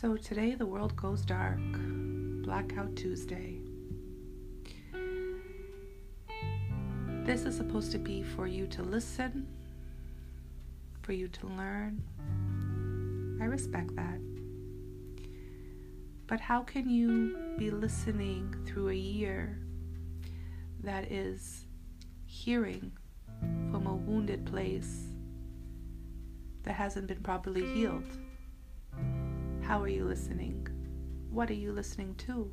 So today the world goes dark, Blackout Tuesday. This is supposed to be for you to listen, for you to learn. I respect that. But how can you be listening through a year that is hearing from a wounded place that hasn't been properly healed? How are you listening? What are you listening to?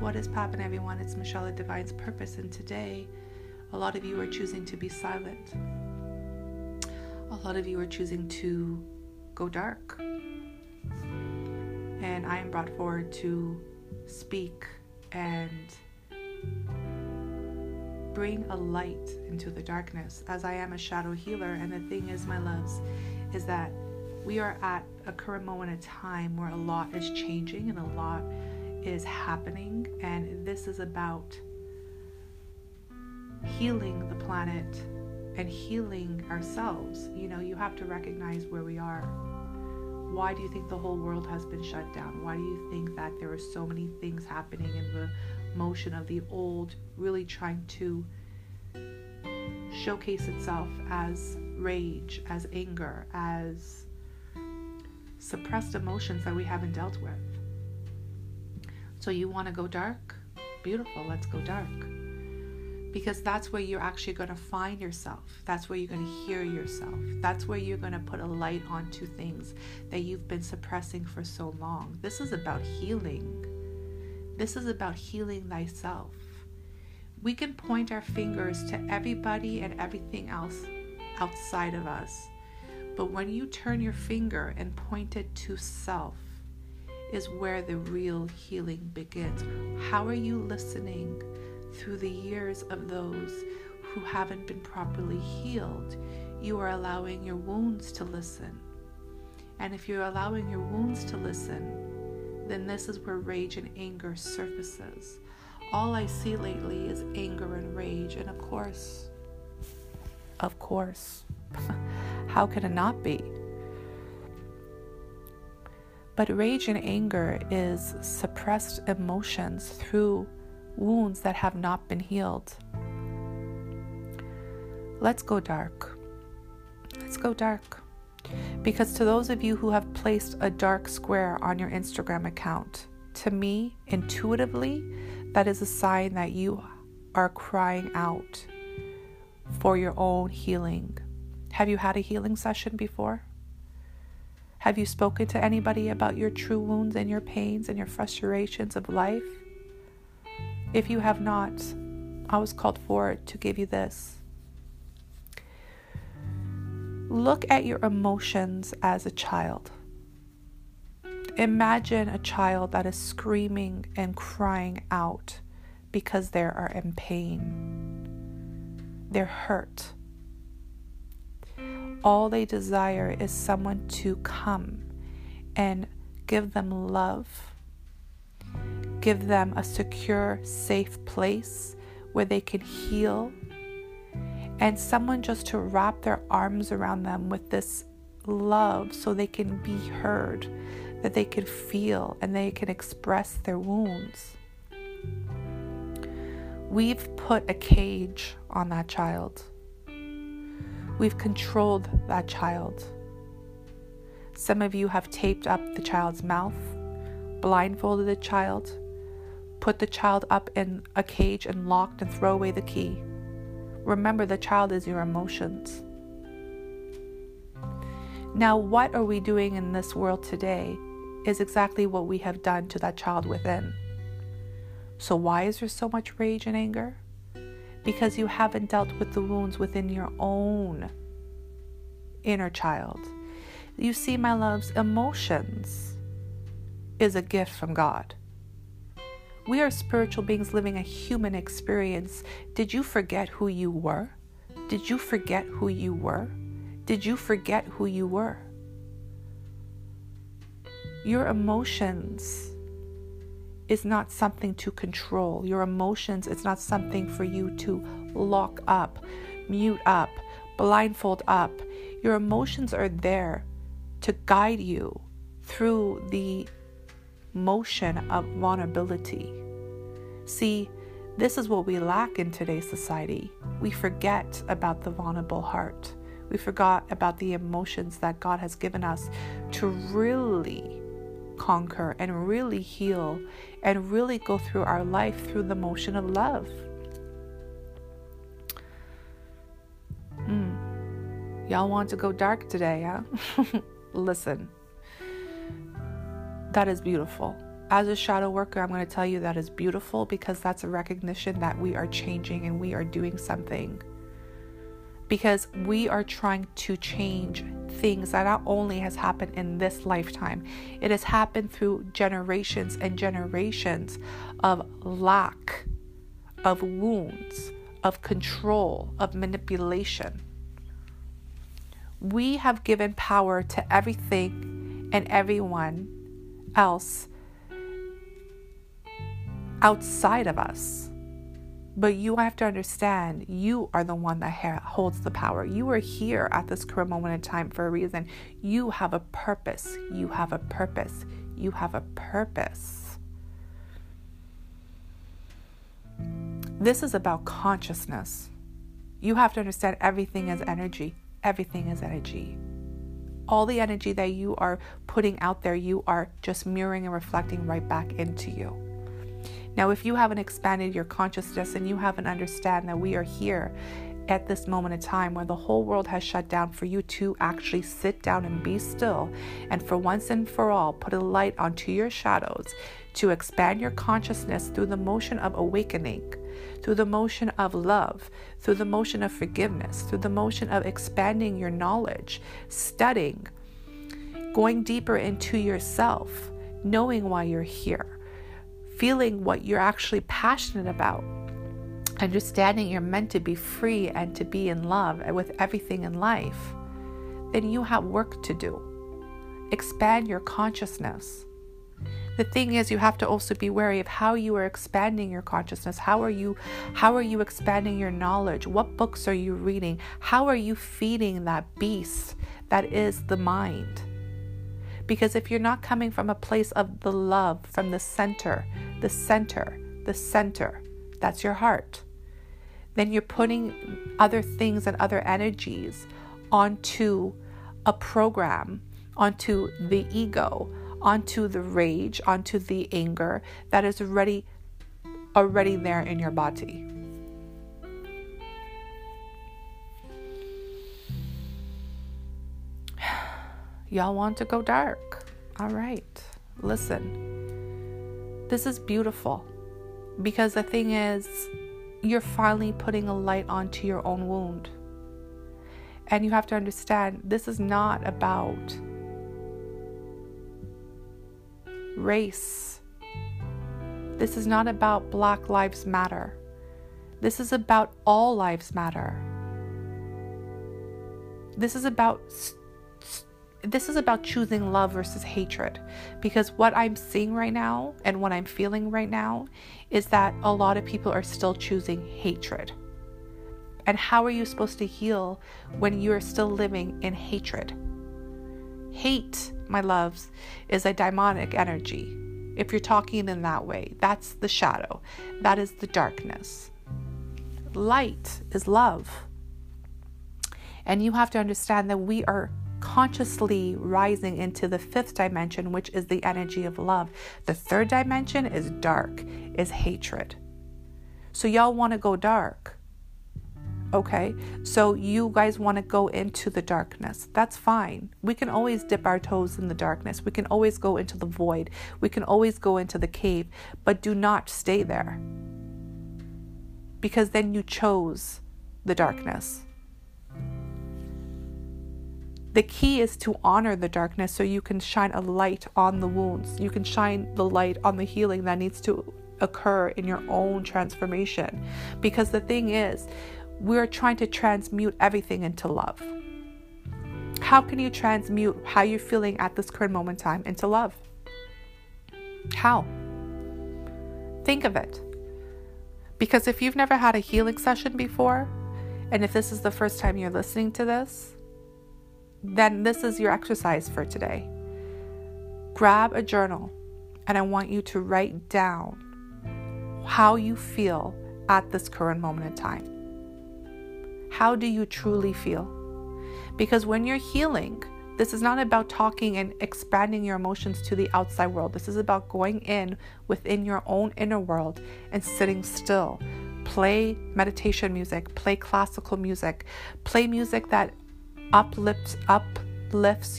What is poppin', everyone? It's Michelle at Divine's Purpose, and today a lot of you are choosing to be silent. A lot of you are choosing to go dark. And I am brought forward to speak and bring a light into the darkness, as I am a shadow healer. And the thing is, my loves, is that we are at a current moment in time where a lot is changing and a lot is happening, and this is about healing the planet and healing ourselves. You know, you have to recognize where we are. Why do you think the whole world has been shut down? Why do you think that there are so many things happening in the motion of the old really trying to showcase itself as rage, as anger, as suppressed emotions that we haven't dealt with? So you want to go dark? Beautiful, let's go dark. Because that's where you're actually going to find yourself. That's where you're going to hear yourself. That's where you're going to put a light onto things that you've been suppressing for so long. This is about healing. This is about healing thyself. We can point our fingers to everybody and everything else outside of us. But when you turn your finger and point it to self is where the real healing begins. How are you listening through the years of those who haven't been properly healed? You are allowing your wounds to listen. And if you're allowing your wounds to listen, then this is where rage and anger surfaces. All I see lately is anger and rage, and of course, how can it not be? But rage and anger is suppressed emotions through wounds that have not been healed. Let's go dark. Let's go dark. Because to those of you who have placed a dark square on your Instagram account, to me, intuitively, that is a sign that you are crying out for your own healing. Have you had a healing session before? Have you spoken to anybody about your true wounds and your pains and your frustrations of life? If you have not, I was called forward to give you this. Look at your emotions as a child. Imagine a child that is screaming and crying out because they are in pain. They're hurt. All they desire is someone to come and give them love. Give them a secure, safe place where they can heal, and someone just to wrap their arms around them with this love so they can be heard, that they can feel and they can express their wounds. We've put a cage on that child. We've controlled that child. Some of you have taped up the child's mouth, blindfolded the child, put the child up in a cage and locked and throw away the key. Remember, the child is your emotions. Now, what are we doing in this world today is exactly what we have done to that child within. So why is there so much rage and anger? Because you haven't dealt with the wounds within your own inner child. You see, my loves, emotions is a gift from God. We are spiritual beings living a human experience. Did you forget who you were? Did you forget who you were? Did you forget who you were? Your emotions is not something to control. Your emotions is not something for you to lock up, mute up, blindfold up. Your emotions are there to guide you through the motion of vulnerability. See, this is what we lack in today's society. We forget about the vulnerable heart. We forgot about the emotions that God has given us to really conquer and really heal and really go through our life through the motion of love. Y'all want to go dark today, huh? Listen, that is beautiful. As a shadow worker, I'm going to tell you that is beautiful, because that's a recognition that we are changing and we are doing something. Because we are trying to change things that not only has happened in this lifetime, it has happened through generations and generations of lack, of wounds, of control, of manipulation. We have given power to everything and everyone else outside of us. But you have to understand, you are the one that holds the power. You are here at this current moment in time for a reason. You have a purpose. You have a purpose. You have a purpose. This is about consciousness. You have to understand everything is energy. Everything is energy. All the energy that you are putting out there, you are just mirroring and reflecting right back into you. Now, if you haven't expanded your consciousness and you haven't understand that we are here at this moment in time where the whole world has shut down, for you to actually sit down and be still and for once and for all put a light onto your shadows to expand your consciousness through the motion of awakening, through the motion of love, through the motion of forgiveness, through the motion of expanding your knowledge, studying, going deeper into yourself, knowing why you're here, feeling what you're actually passionate about, understanding you're meant to be free and to be in love with everything in life, then you have work to do. Expand your consciousness. The thing is, you have to also be wary of how you are expanding your consciousness. How are you expanding your knowledge? What books are you reading? How are you feeding that beast that is the mind? Because if you're not coming from a place of the love, from the center, that's your heart, then you're putting other things and other energies onto a program, onto the ego, onto the rage, onto the anger that is already there in your body. Y'all want to go dark. All right. Listen, this is beautiful, because the thing is, you're finally putting a light onto your own wound. And you have to understand, this is not about race. This is not about Black Lives Matter. This is about all lives matter. This is about choosing love versus hatred, because what I'm seeing right now and what I'm feeling right now is that a lot of people are still choosing hatred. And how are you supposed to heal when you are still living in hatred? Hate, my loves, is a demonic energy. If you're talking in that way, that's the shadow. That is the darkness. Light is love. And you have to understand that we are consciously rising into the 5th dimension, which is the energy of love. The 3rd dimension is dark, is hatred. So y'all want to go dark. Okay, so you guys want to go into the darkness. That's fine. We can always dip our toes in the darkness. We can always go into the void. We can always go into the cave, but do not stay there, because then you chose the darkness. The key is to honor the darkness so you can shine a light on the wounds. You can shine the light on the healing that needs to occur in your own transformation. Because the thing is, we're trying to transmute everything into love. How can you transmute how you're feeling at this current moment in time into love? How? Think of it. Because if you've never had a healing session before, and if this is the first time you're listening to this, then this is your exercise for today. grab a journal and I want you to write down how you feel at this current moment in time. How do you truly feel? Because when you're healing, this is not about talking and expanding your emotions to the outside world. This is about going in within your own inner world and sitting still. Play meditation music, play classical music, play music that uplifts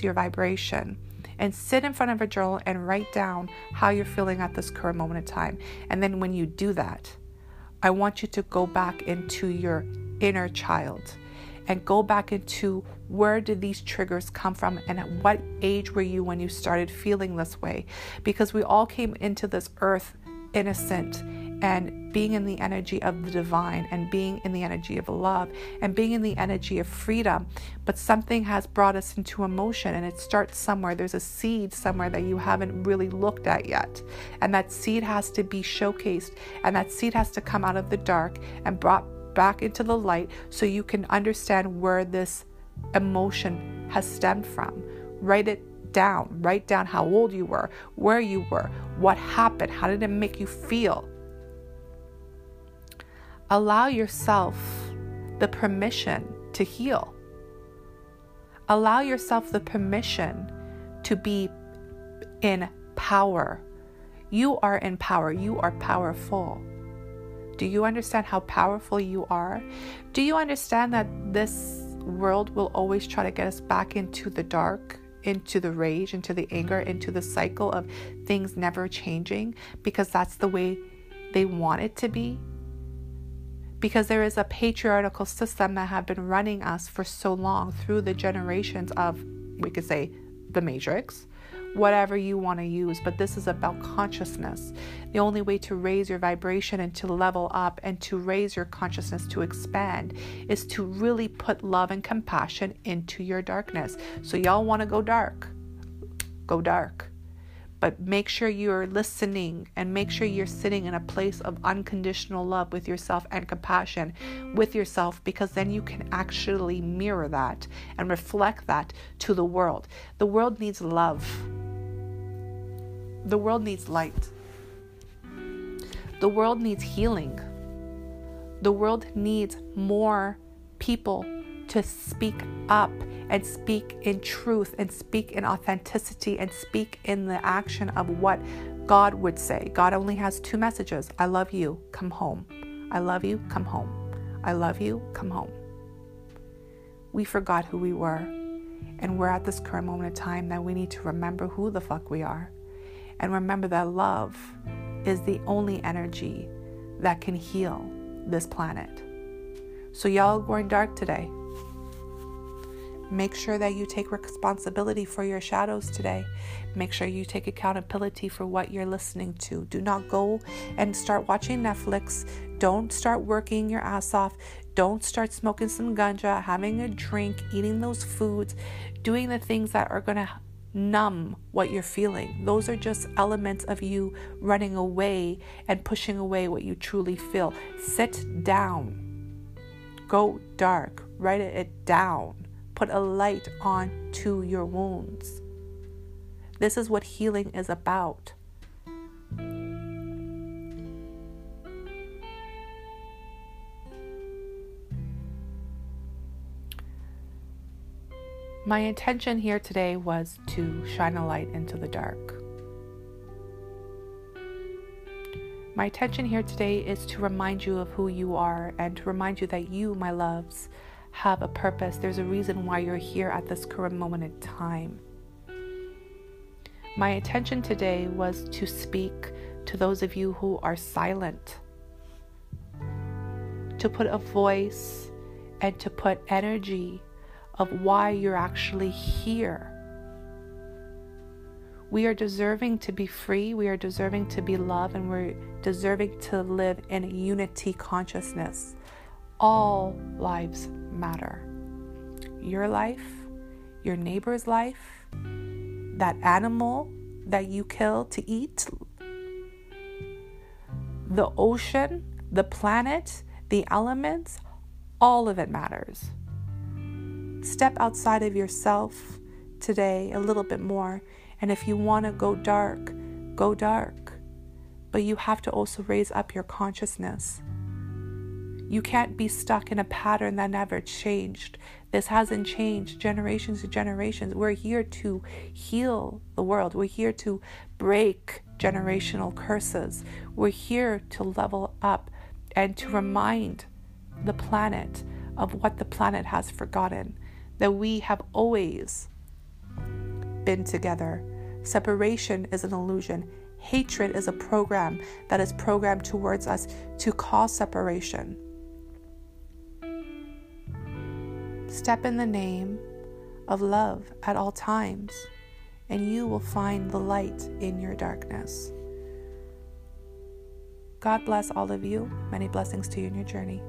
your vibration, and sit in front of a journal and write down how you're feeling at this current moment in time. And then when you do that, I want you to go back into your inner child and go back into where did these triggers come from and at what age were you when you started feeling this way? Because we all came into this earth innocent and being in the energy of the divine and being in the energy of love and being in the energy of freedom. But something has brought us into emotion, and it starts somewhere. There's a seed somewhere that you haven't really looked at yet. And that seed has to be showcased, and that seed has to come out of the dark and brought back into the light so you can understand where this emotion has stemmed from. Write it down. Write down how old you were, where you were, what happened, how did it make you feel. Allow yourself the permission to heal. Allow yourself the permission to be in power. You are in power. You are powerful. Do you understand how powerful you are? Do you understand that this world will always try to get us back into the dark, into the rage, into the anger, into the cycle of things never changing? Because that's the way they want it to be. Because there is a patriarchal system that have been running us for so long through the generations of, we could say, the Matrix, whatever you want to use. But this is about consciousness. The only way to raise your vibration and to level up and to raise your consciousness to expand is to really put love and compassion into your darkness. So y'all want to go dark? Go dark. But make sure you're listening and make sure you're sitting in a place of unconditional love with yourself and compassion with yourself, because then you can actually mirror that and reflect that to the world. The world needs love. The world needs light. The world needs healing. The world needs more people to speak up and speak in truth and speak in authenticity and speak in the action of what God would say. God only has two messages. I love you, come home. I love you, come home. I love you, come home. We forgot who we were, and we're at this current moment in time that we need to remember who the fuck we are, and remember that love is the only energy that can heal this planet. So y'all going dark today. Make sure that you take responsibility for your shadows today. Make sure you take accountability for what you're listening to. Do not go and start watching Netflix. Don't start working your ass off. Don't start smoking some ganja, having a drink, eating those foods, doing the things that are going to numb what you're feeling. Those are just elements of you running away and pushing away what you truly feel. Sit down. Go dark. Write it down. Put a light on to your wounds. This is what healing is about. My intention here today was to shine a light into the dark. My intention here today is to remind you of who you are and to remind you that you, my loves, have a purpose. There's a reason why you're here at this current moment in time. My intention today was to speak to those of you who are silent, to put a voice and to put energy of why you're actually here. We are deserving to be free, we are deserving to be loved, and we're deserving to live in unity consciousness. All lives matter. Your life, your neighbor's life, that animal that you kill to eat, the ocean, the planet, the elements, all of it matters. Step outside of yourself today a little bit more And if you want to go dark, go dark. But you have to also raise up your consciousness. You can't be stuck in a pattern that never changed. This hasn't changed generations to generations. We're here to heal the world. We're here to break generational curses. We're here to level up and to remind the planet of what the planet has forgotten, that we have always been together. Separation is an illusion. Hatred is a program that is programmed towards us to cause separation. Step in the name of love at all times, and you will find the light in your darkness. God bless all of you. Many blessings to you in your journey.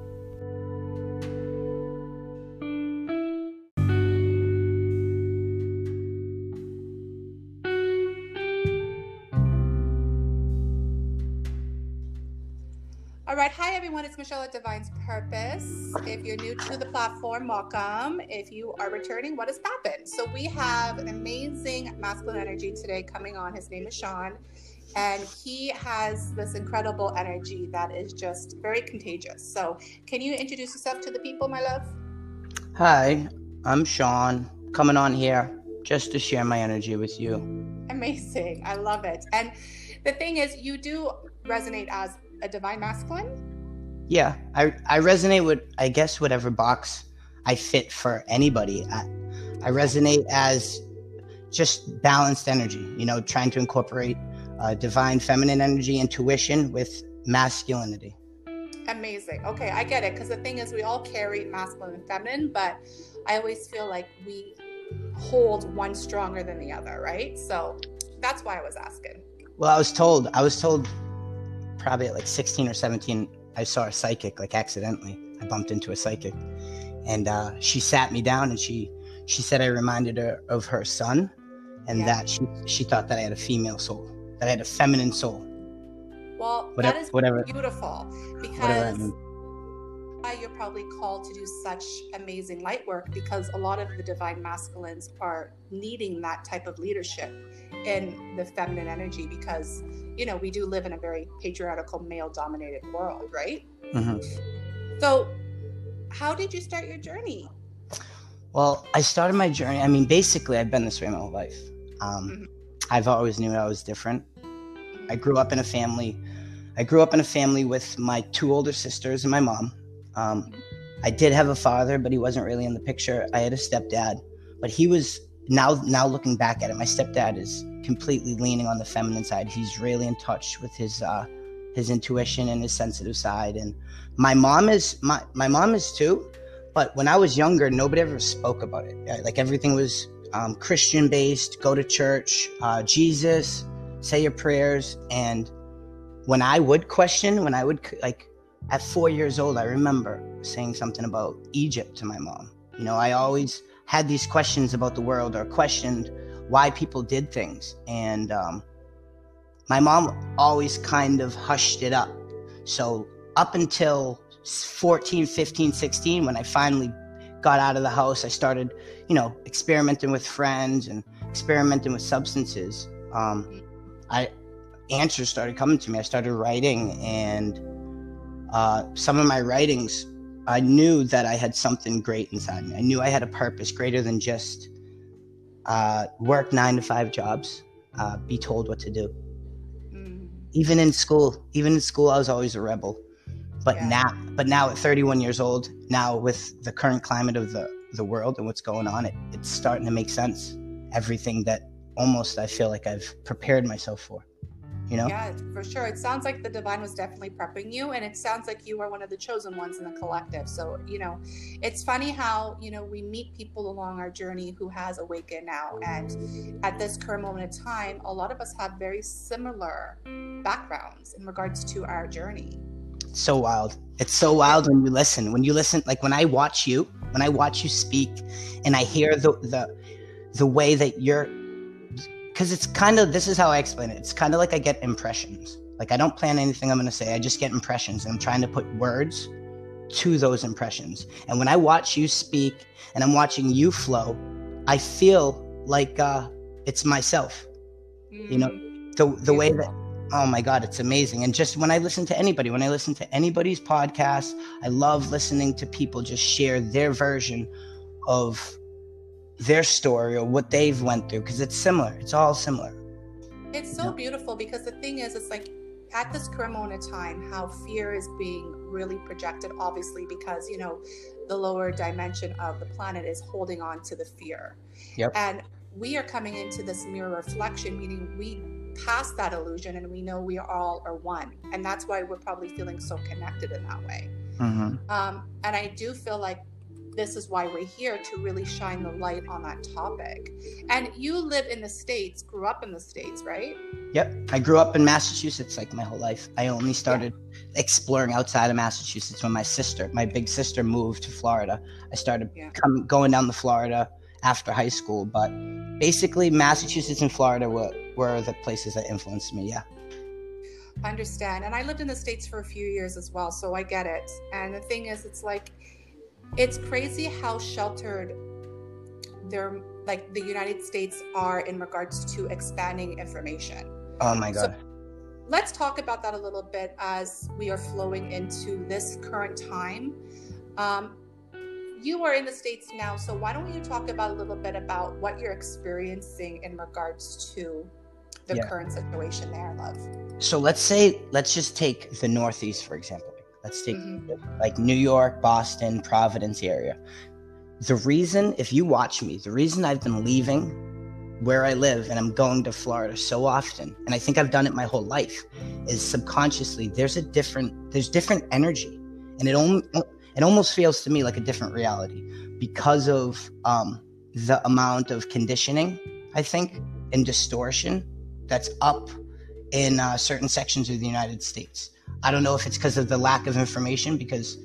Alright, hi everyone, it's Michelle at Divine's Purpose. If you're new to the platform, welcome. If you are returning, what has happened? So we have an amazing masculine energy today coming on. His name is Sean, and he has this incredible energy that is just very contagious. So can you introduce yourself to the people, my love? Hi, I'm Sean, coming on here just to share my energy with you. Amazing, I love it. And the thing is, you do resonate as a divine masculine? Yeah, I resonate with, I guess, whatever box I fit for anybody. I resonate as just balanced energy, you know, trying to incorporate divine feminine energy, intuition with masculinity. Amazing. Okay, I get it. Because the thing is, we all carry masculine and feminine, but I always feel like we hold one stronger than the other, right? So that's why I was asking. Well, I was told probably at like 16 or 17, I saw a psychic, like accidentally. I bumped into a psychic, and she sat me down, and she said I reminded her of her son, and that she thought that I had a female soul, that I had a feminine soul. Well, whatever, that is beautiful, because you're probably called to do such amazing light work, because a lot of the divine masculines are needing that type of leadership in the feminine energy, because, you know, we do live in a very patriarchal, male dominated world, right? Mm-hmm. So how did you start your journey? Well, I started my journey, I mean, basically I've been this way my whole life. I've always knew I was different. I grew up in a family with my two older sisters and my mom. I did have a father, but he wasn't really in the picture. I had a stepdad, but he was, now looking back at it, my stepdad is completely leaning on the feminine side. He's really in touch with his intuition and his sensitive side. And my mom is too, but when I was younger, nobody ever spoke about it. Like everything was Christian based, go to church, Jesus, say your prayers. And when I would question, at 4 years old, I remember saying something about Egypt to my mom. You know, I always had these questions about the world, or questioned why people did things. And my mom always kind of hushed it up. So up until 14, 15, 16, when I finally got out of the house, I started, you know, experimenting with friends and experimenting with substances. Answers started coming to me. I started writing, and some of my writings, I knew that I had something great inside me. I knew I had a purpose greater than just work 9-to-5 jobs, be told what to do. Mm. Even in school, I was always a rebel. But now at 31 years old, now with the current climate of the world and what's going on, it's starting to make sense. Everything that almost I feel like I've prepared myself for. You know? Yeah, for sure. It sounds like the divine was definitely prepping you, and it sounds like you were one of the chosen ones in the collective. So, you know, it's funny how, you know, we meet people along our journey who has awakened now. And at this current moment in time, a lot of us have very similar backgrounds in regards to our journey. So wild. It's so wild when you listen. When you listen, like when I watch you speak, and I hear the way that you're, because it's kind of, this is how I explain it. It's kind of like I get impressions. Like I don't plan anything I'm going to say. I just get impressions, and I'm trying to put words to those impressions. And when I watch you speak and I'm watching you flow, I feel like it's myself. you know, the way that, oh my God, it's amazing. And just when I listen to anybody, when I listen to anybody's podcast, I love listening to people just share their version of their story or what they've went through, because it's similar. It's all similar. It's so beautiful, because the thing is, it's like at this current moment in time, how fear is being really projected, obviously, because, you know, the lower dimension of the planet is holding on to the fear. Yep. And we are coming into this mirror reflection, meaning we past that illusion and we know we all are one. And that's why we're probably feeling so connected in that way. Mm-hmm. And I do feel like this is why we're here, to really shine the light on that topic. And you live in the States, grew up in the States, right? Yep. I grew up in Massachusetts like my whole life. I only started exploring outside of Massachusetts when my big sister moved to Florida. I started going down to Florida after high school, but basically Massachusetts and Florida were the places that influenced me. Yeah. Understand. And I lived in the States for a few years as well, so I get it. And the thing is, it's like, it's crazy how sheltered they're, like the United States are in regards to expanding information. Oh my God. So let's talk about that a little bit as we are flowing into this current time. You are in the States now, so why don't you talk about a little bit about what you're experiencing in regards to the current situation there, love? So let's just take the Northeast, for example. Let's take like New York, Boston, Providence area. The reason, if you watch me, the reason I've been leaving where I live and I'm going to Florida so often, and I think I've done it my whole life, is subconsciously there's different energy, and it almost feels to me like a different reality because of the amount of conditioning, I think, and distortion that's up in certain sections of the United States. I don't know if it's because of the lack of information, because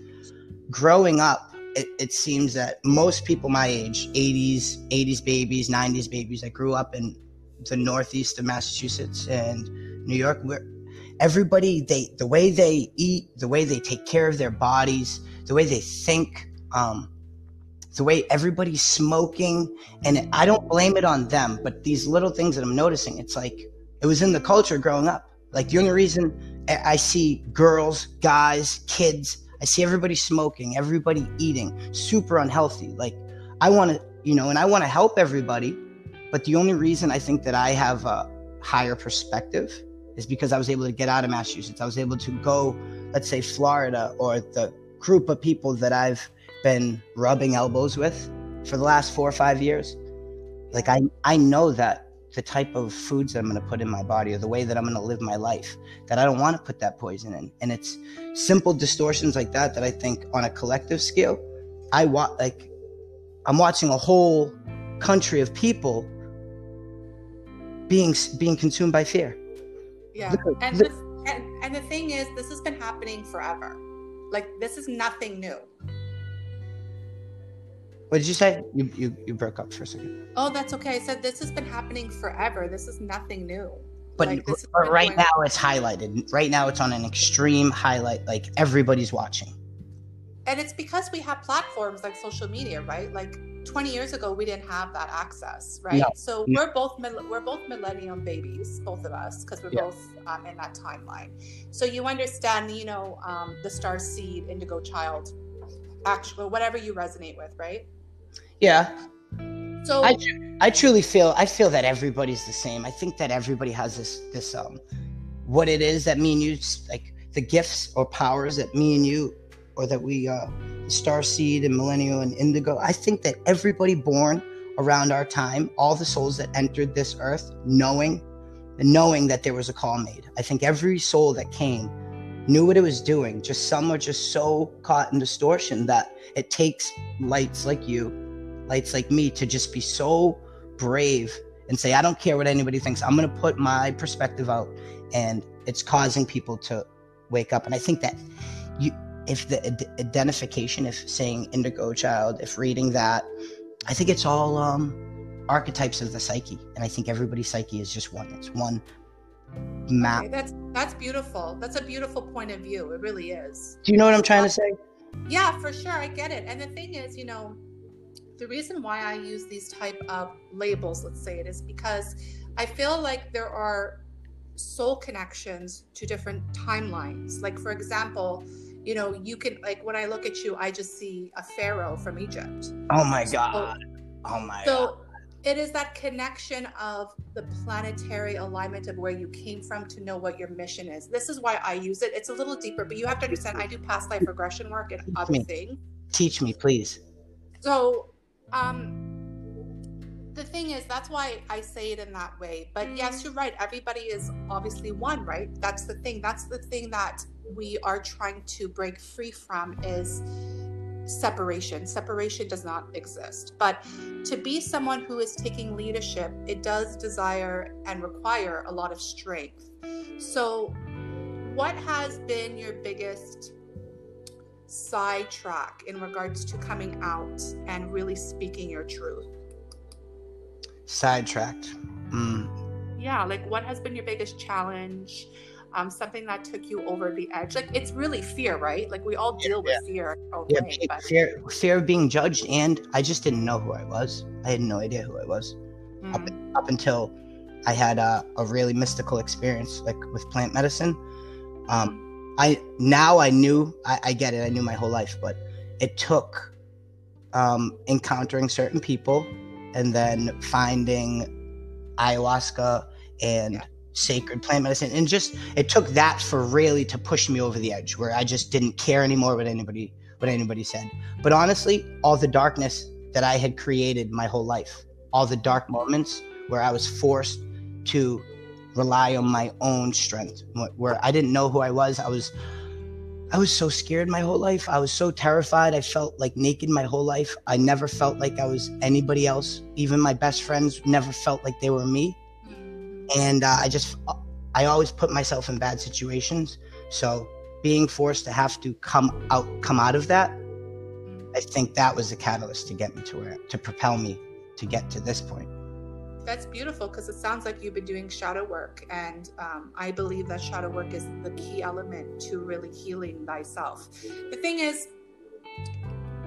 growing up, it seems that most people my age, 80s babies, 90s babies that grew up in the Northeast of Massachusetts and New York, where everybody, the way they eat, the way they take care of their bodies, the way they think, the way everybody's smoking, and I don't blame it on them, but these little things that I'm noticing, it's like it was in the culture growing up. Like the only reason I see girls, guys, kids, I see everybody smoking, everybody eating, super unhealthy. Like I want to, you know, and I want to help everybody. But the only reason I think that I have a higher perspective is because I was able to get out of Massachusetts. I was able to go, let's say, Florida, or the group of people that I've been rubbing elbows with for the last 4 or 5 years. Like I know that the type of foods that I'm going to put in my body, or the way that I'm going to live my life, that I don't want to put that poison in. And it's simple distortions like that, that I think on a collective scale, I'm watching a whole country of people being consumed by fear. Yeah. And the thing is, this has been happening forever. Like this is nothing new. What did you say? You broke up for a second. Oh, that's okay. I said this has been happening forever. This is nothing new. But, like, but right now it's highlighted. Right now it's on an extreme highlight. Like everybody's watching. And it's because we have platforms like social media, right? Like 20 years ago, we didn't have that access, right? No. So we're both millennium babies, both of us, because we're both in that timeline. So you understand, you know, the star seed, indigo child, actual, whatever you resonate with, right? Yeah. So I truly feel that everybody's the same. I think that everybody has this what it is that me and you, like the gifts or powers that me and you, or that we starseed and millennial and indigo. I think that everybody born around our time, all the souls that entered this earth knowing that there was a call made. I think every soul that came knew what it was doing. Just some are just so caught in distortion that it takes lights like you, lights like me, to just be so brave and say, I don't care what anybody thinks. I'm going to put my perspective out, and it's causing people to wake up. And I think that if the identification, if saying indigo child, if reading that, I think it's all archetypes of the psyche. And I think everybody's psyche is just one. It's one map. Okay, that's beautiful. That's a beautiful point of view. It really is. Do you know what I'm trying to say? Yeah, for sure. I get it. And the thing is, you know, the reason why I use these type of labels, let's say it, is because I feel like there are soul connections to different timelines. Like, for example, you know, you can, like, when I look at you, I just see a pharaoh from Egypt. Oh my God. Oh my God. So it is that connection of the planetary alignment of where you came from to know what your mission is. This is why I use it. It's a little deeper, but you have to understand, I do past life regression work and other things. Teach me, please. So, the thing is, that's why I say it in that way. But yes, you're right. Everybody is obviously one, right? That's the thing. That's the thing that we are trying to break free from, is separation. Separation does not exist. But to be someone who is taking leadership, it does desire and require a lot of strength. So what has been your biggest sidetrack in regards to coming out and really speaking your truth? Sidetracked. Yeah, like what has been your biggest challenge? Something that took you over the edge? Like, it's really fear, right? Like, we all deal with fear. Yeah, fear of being judged. And I just didn't know who I was. I had no idea who I was up until I had a really mystical experience, like with plant medicine. I get it. I knew my whole life, but it took encountering certain people and then finding ayahuasca and sacred plant medicine, and just it took that for really to push me over the edge, where I just didn't care anymore what anybody said. But honestly, all the darkness that I had created my whole life, all the dark moments where I was forced to rely on my own strength, where I didn't know who I was. I was so scared my whole life. I was so terrified. I felt like naked my whole life. I never felt like I was anybody else. Even my best friends never felt like they were me. And I always put myself in bad situations. So being forced to have to come out of that, I think that was the catalyst to get me to propel me to get to this point. That's beautiful, because it sounds like you've been doing shadow work. And I believe that shadow work is the key element to really healing thyself. The thing is,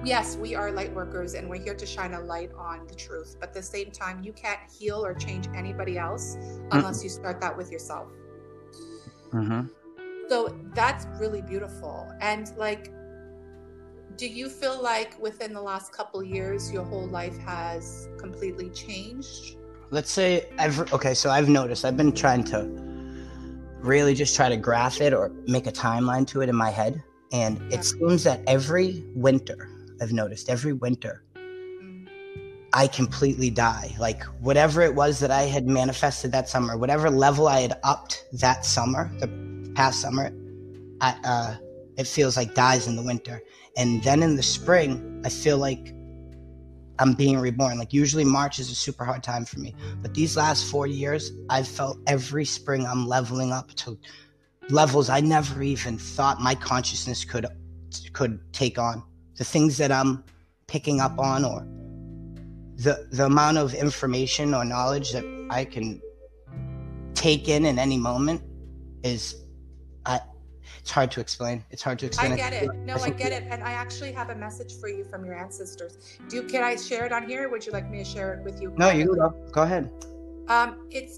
yes, we are light workers and we're here to shine a light on the truth. But at the same time, you can't heal or change anybody else unless you start that with yourself. So that's really beautiful. And like, do you feel like within the last couple years, your whole life has completely changed? Let's say, I've noticed, I've been trying to really just try to graph it or make a timeline to it in my head. And it seems that every winter, I've noticed every winter, I completely die. Like whatever it was that I had manifested that summer, whatever level I had upped that summer, the past summer, it feels like dies in the winter. And then in the spring, I feel like I'm being reborn. Like usually March is a super hard time for me, but these last 4 years, I've felt every spring I'm leveling up to levels I never even thought my consciousness could take on. The things that I'm picking up on, or the amount of information or knowledge that I can take in any moment it's hard to explain. I get it. No, I get it. And I actually have a message for you from your ancestors. Can I share it on here? Would you like me to share it with you? No, you go ahead. They're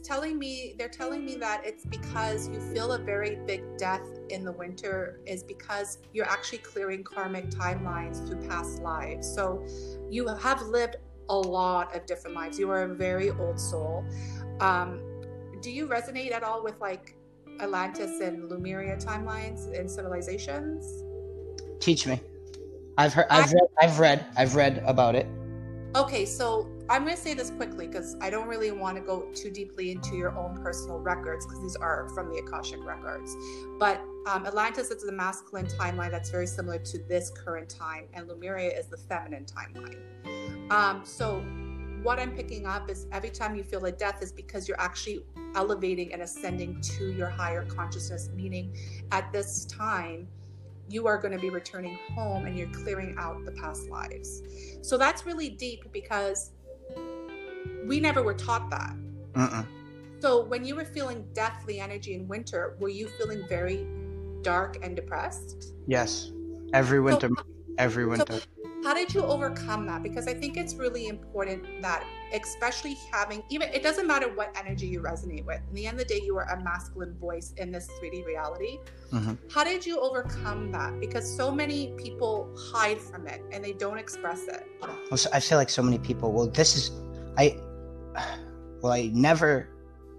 telling me that it's because you feel a very big death in the winter is because you're actually clearing karmic timelines through past lives. So you have lived a lot of different lives. You are a very old soul. Do you resonate at all with like Atlantis and Lemuria timelines and civilizations? Teach me. I've read about it. Okay, so I'm going to say this quickly because I don't really want to go too deeply into your own personal records, because these are from the Akashic records. But Atlantis is the masculine timeline that's very similar to this current time, and Lemuria is the feminine timeline. So what I'm picking up is every time you feel a death is because you're actually elevating and ascending to your higher consciousness, meaning at this time, you are going to be returning home and you're clearing out the past lives. So that's really deep because we never were taught that. So when you were feeling deathly energy in winter, were you feeling very dark and depressed? Yes. Every winter. How did you overcome that? Because I think it's really important that, especially having, even it doesn't matter what energy you resonate with. In the end of the day, you are a masculine voice in this 3D reality. Mm-hmm. How did you overcome that? Because so many people hide from it and they don't express it. Well, so I feel like so many people, I never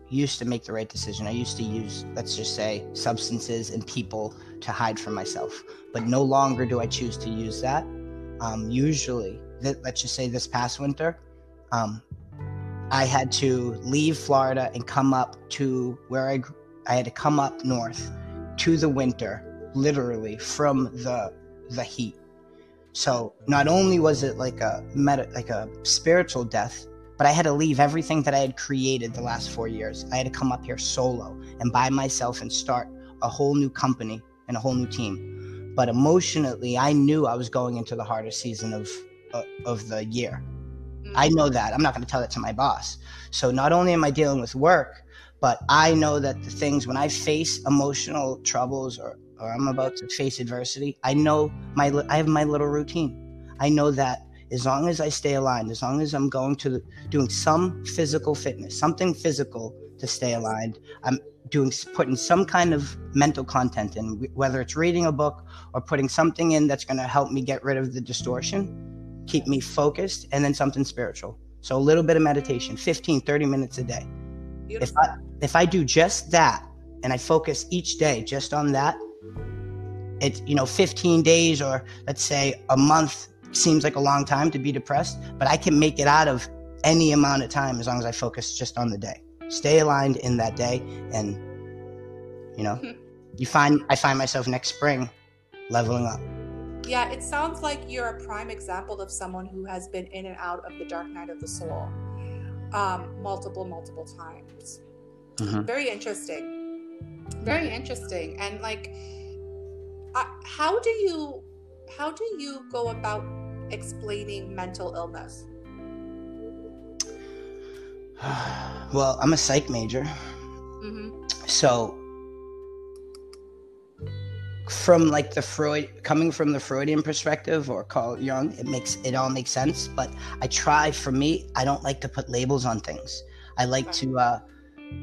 used to make the right decision. I used to use, let's just say, substances and people to hide from myself. But no longer do I choose to use that. Let's just say this past winter, I had to leave Florida and come up to where I had to come up north to the winter, literally from the heat. So not only was it like a spiritual death, but I had to leave everything that I had created the last 4 years. I had to come up here solo and by myself and start a whole new company and a whole new team. But emotionally, I knew I was going into the hardest season of the year. I know that. I'm not going to tell that to my boss. So not only am I dealing with work, but I know that the things when I face emotional troubles or I'm about to face adversity, I have my little routine. I know that as long as I stay aligned, as long as I'm going to doing some physical fitness, something physical to stay aligned, I'm putting some kind of mental content in, whether it's reading a book or putting something in that's going to help me get rid of the distortion, keep me focused, and then something spiritual. So a little bit of meditation, 15, 30 minutes a day. Beautiful. If I do just that and I focus each day just on that, it's, 15 days or let's say a month seems like a long time to be depressed, but I can make it out of any amount of time as long as I focus just on the day. Stay aligned in that day, and I find myself next spring leveling up. Yeah, it sounds like you're a prime example of someone who has been in and out of the dark night of the soul multiple times. Mm-hmm. Very interesting. And how do you go about explaining mental illness? Well, I'm a psych major. Mm-hmm. So coming from the Freudian perspective or Carl Jung, it all makes sense. But I don't like to put labels on things. I like to,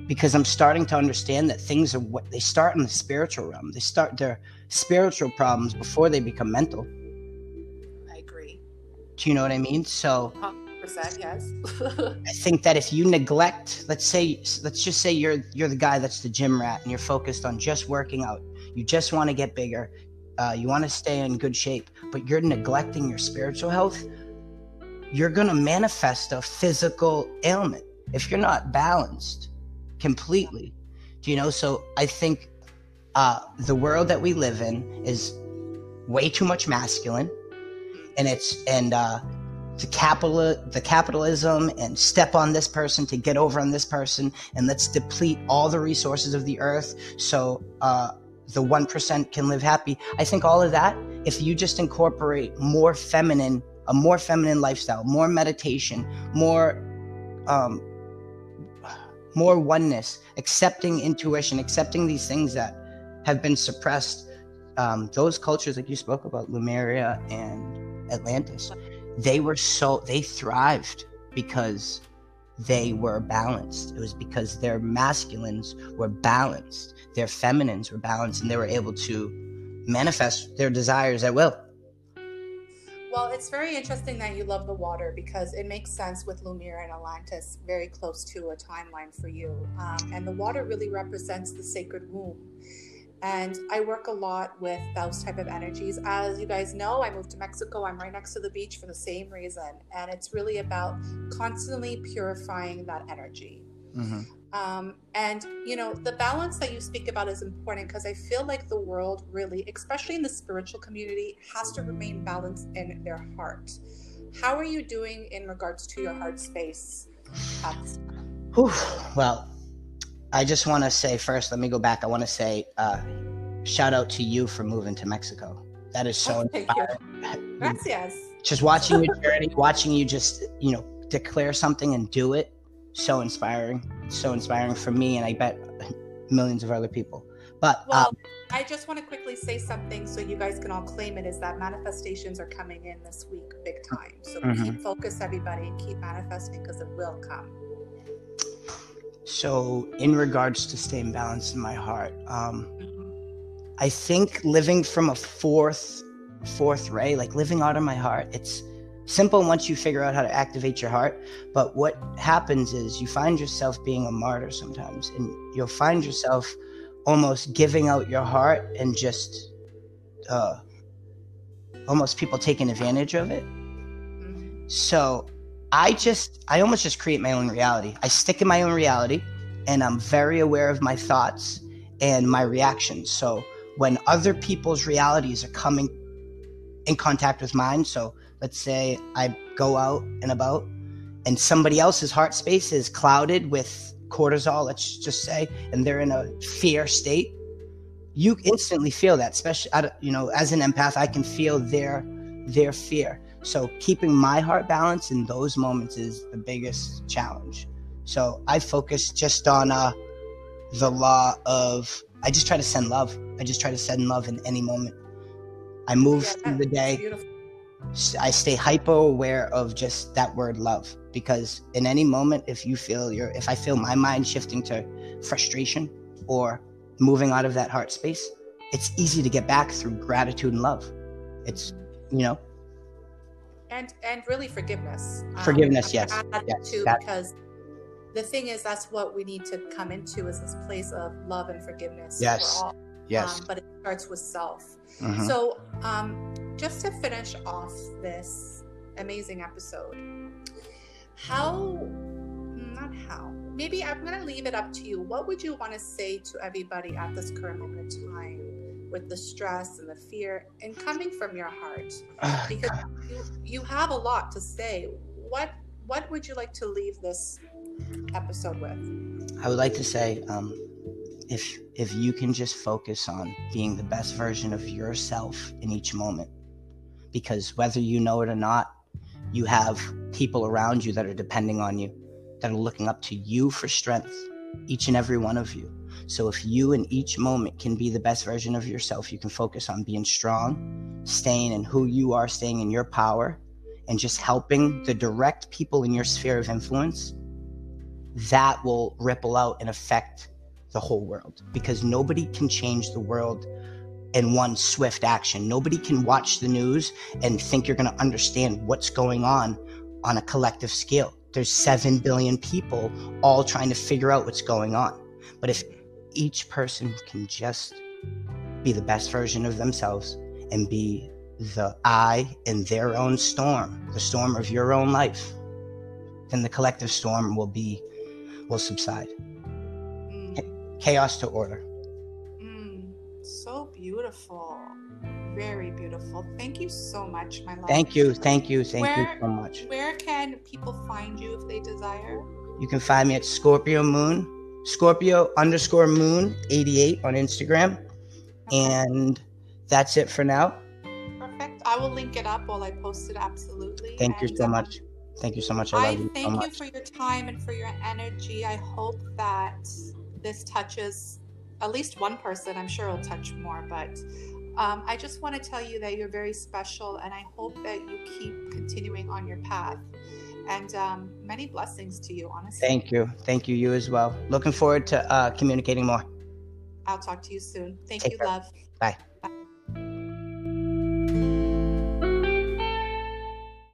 because I'm starting to understand that things are what they start in the spiritual realm. They start their spiritual problems before they become mental. I agree. Do you know what I mean? So. Yes. I think that if you neglect, let's just say you're the guy that's the gym rat and you're focused on just working out, you just want to get bigger, you want to stay in good shape, but you're neglecting your spiritual health, you're going to manifest a physical ailment if you're not balanced completely. So I think the world that we live in is way too much masculine, and the capitalism and step on this person to get over on this person, and let's deplete all the resources of the earth so the 1% can live happy. I think all of that, if you just incorporate a more feminine lifestyle, more meditation, more oneness, accepting intuition, accepting these things that have been suppressed, those cultures like you spoke about, Lemuria and Atlantis, they thrived because they were balanced. It was because their masculines were balanced, their feminines were balanced, and they were able to manifest their desires at will. Well, it's very interesting that you love the water, because it makes sense with Lumiere and Atlantis, very close to a timeline for you. And the water really represents the sacred womb. And I work a lot with those type of energies. As you guys know, I moved to Mexico. I'm right next to the beach for the same reason. And it's really about constantly purifying that energy. Mm-hmm. And the balance that you speak about is important, because I feel like the world really, especially in the spiritual community, has to remain balanced in their heart. How are you doing in regards to your heart space? Well, I just want to say first, let me go back. I want to say shout out to you for moving to Mexico. That is so inspiring. Gracias. Just watching your journey, watching you just, declare something and do it. So inspiring. So inspiring for me, and I bet millions of other people. But well, I just want to quickly say something so you guys can all claim it, is that manifestations are coming in this week big time. So keep focused, everybody, and keep manifesting because it will come. So in regards to staying balanced in my heart, I think living from a fourth ray, like living out of my heart, it's simple once you figure out how to activate your heart. But what happens is you find yourself being a martyr sometimes, and you'll find yourself almost giving out your heart and just almost people taking advantage of it. So I almost just create my own reality. I stick in my own reality, and I'm very aware of my thoughts and my reactions. So when other people's realities are coming in contact with mine, so let's say I go out and about and somebody else's heart space is clouded with cortisol, let's just say, and they're in a fear state, you instantly feel that, especially, as an empath, I can feel their fear. So keeping my heart balanced in those moments is the biggest challenge. So I focus just on the law of, I just try to send love. I just try to send love in any moment. I move through the day. Beautiful. I stay hypo aware of just that word love, because in any moment, if I feel my mind shifting to frustration or moving out of that heart space, it's easy to get back through gratitude and love. It's, and really forgiveness. Forgiveness, yes. Yes, too, because the thing is, that's what we need to come into, is this place of love and forgiveness. Yes. For all. Yes. But it starts with self. Mm-hmm. So, just to finish off this amazing episode, maybe I'm going to leave it up to you. What would you want to say to everybody at this current moment in time with the stress and the fear and coming from your heart? Because you have a lot to say. What would you like to leave this episode with? I would like to say, if you can just focus on being the best version of yourself in each moment, because whether you know it or not, you have people around you that are depending on you, that are looking up to you for strength, each and every one of you. So if you in each moment can be the best version of yourself, you can focus on being strong, staying in who you are, staying in your power, and just helping the direct people in your sphere of influence. That will ripple out and affect the whole world, because nobody can change the world in one swift action. Nobody can watch the news and think you're going to understand what's going on a collective scale. There's 7 billion people all trying to figure out what's going on. But if each person can just be the best version of themselves and be the eye in their own storm, the storm of your own life, then the collective storm will subside. Chaos to order. So beautiful. Very beautiful. Thank you so much, my love. Thank you so much. Where can people find you if they desire? You can find me at Scorpio_Moon88 on Instagram. Okay. And that's it for now. Perfect. I will link it up while I post it, absolutely. Thank you so much. I love you so much. Thank you for your time and for your energy. I hope that this touches at least one person. I'm sure it'll touch more, but I just want to tell you that you're very special, and I hope that you keep continuing on your path, and many blessings to you, honestly. Thank you, you as well. Looking forward to communicating more. I'll talk to you soon. Take care. Love. Bye.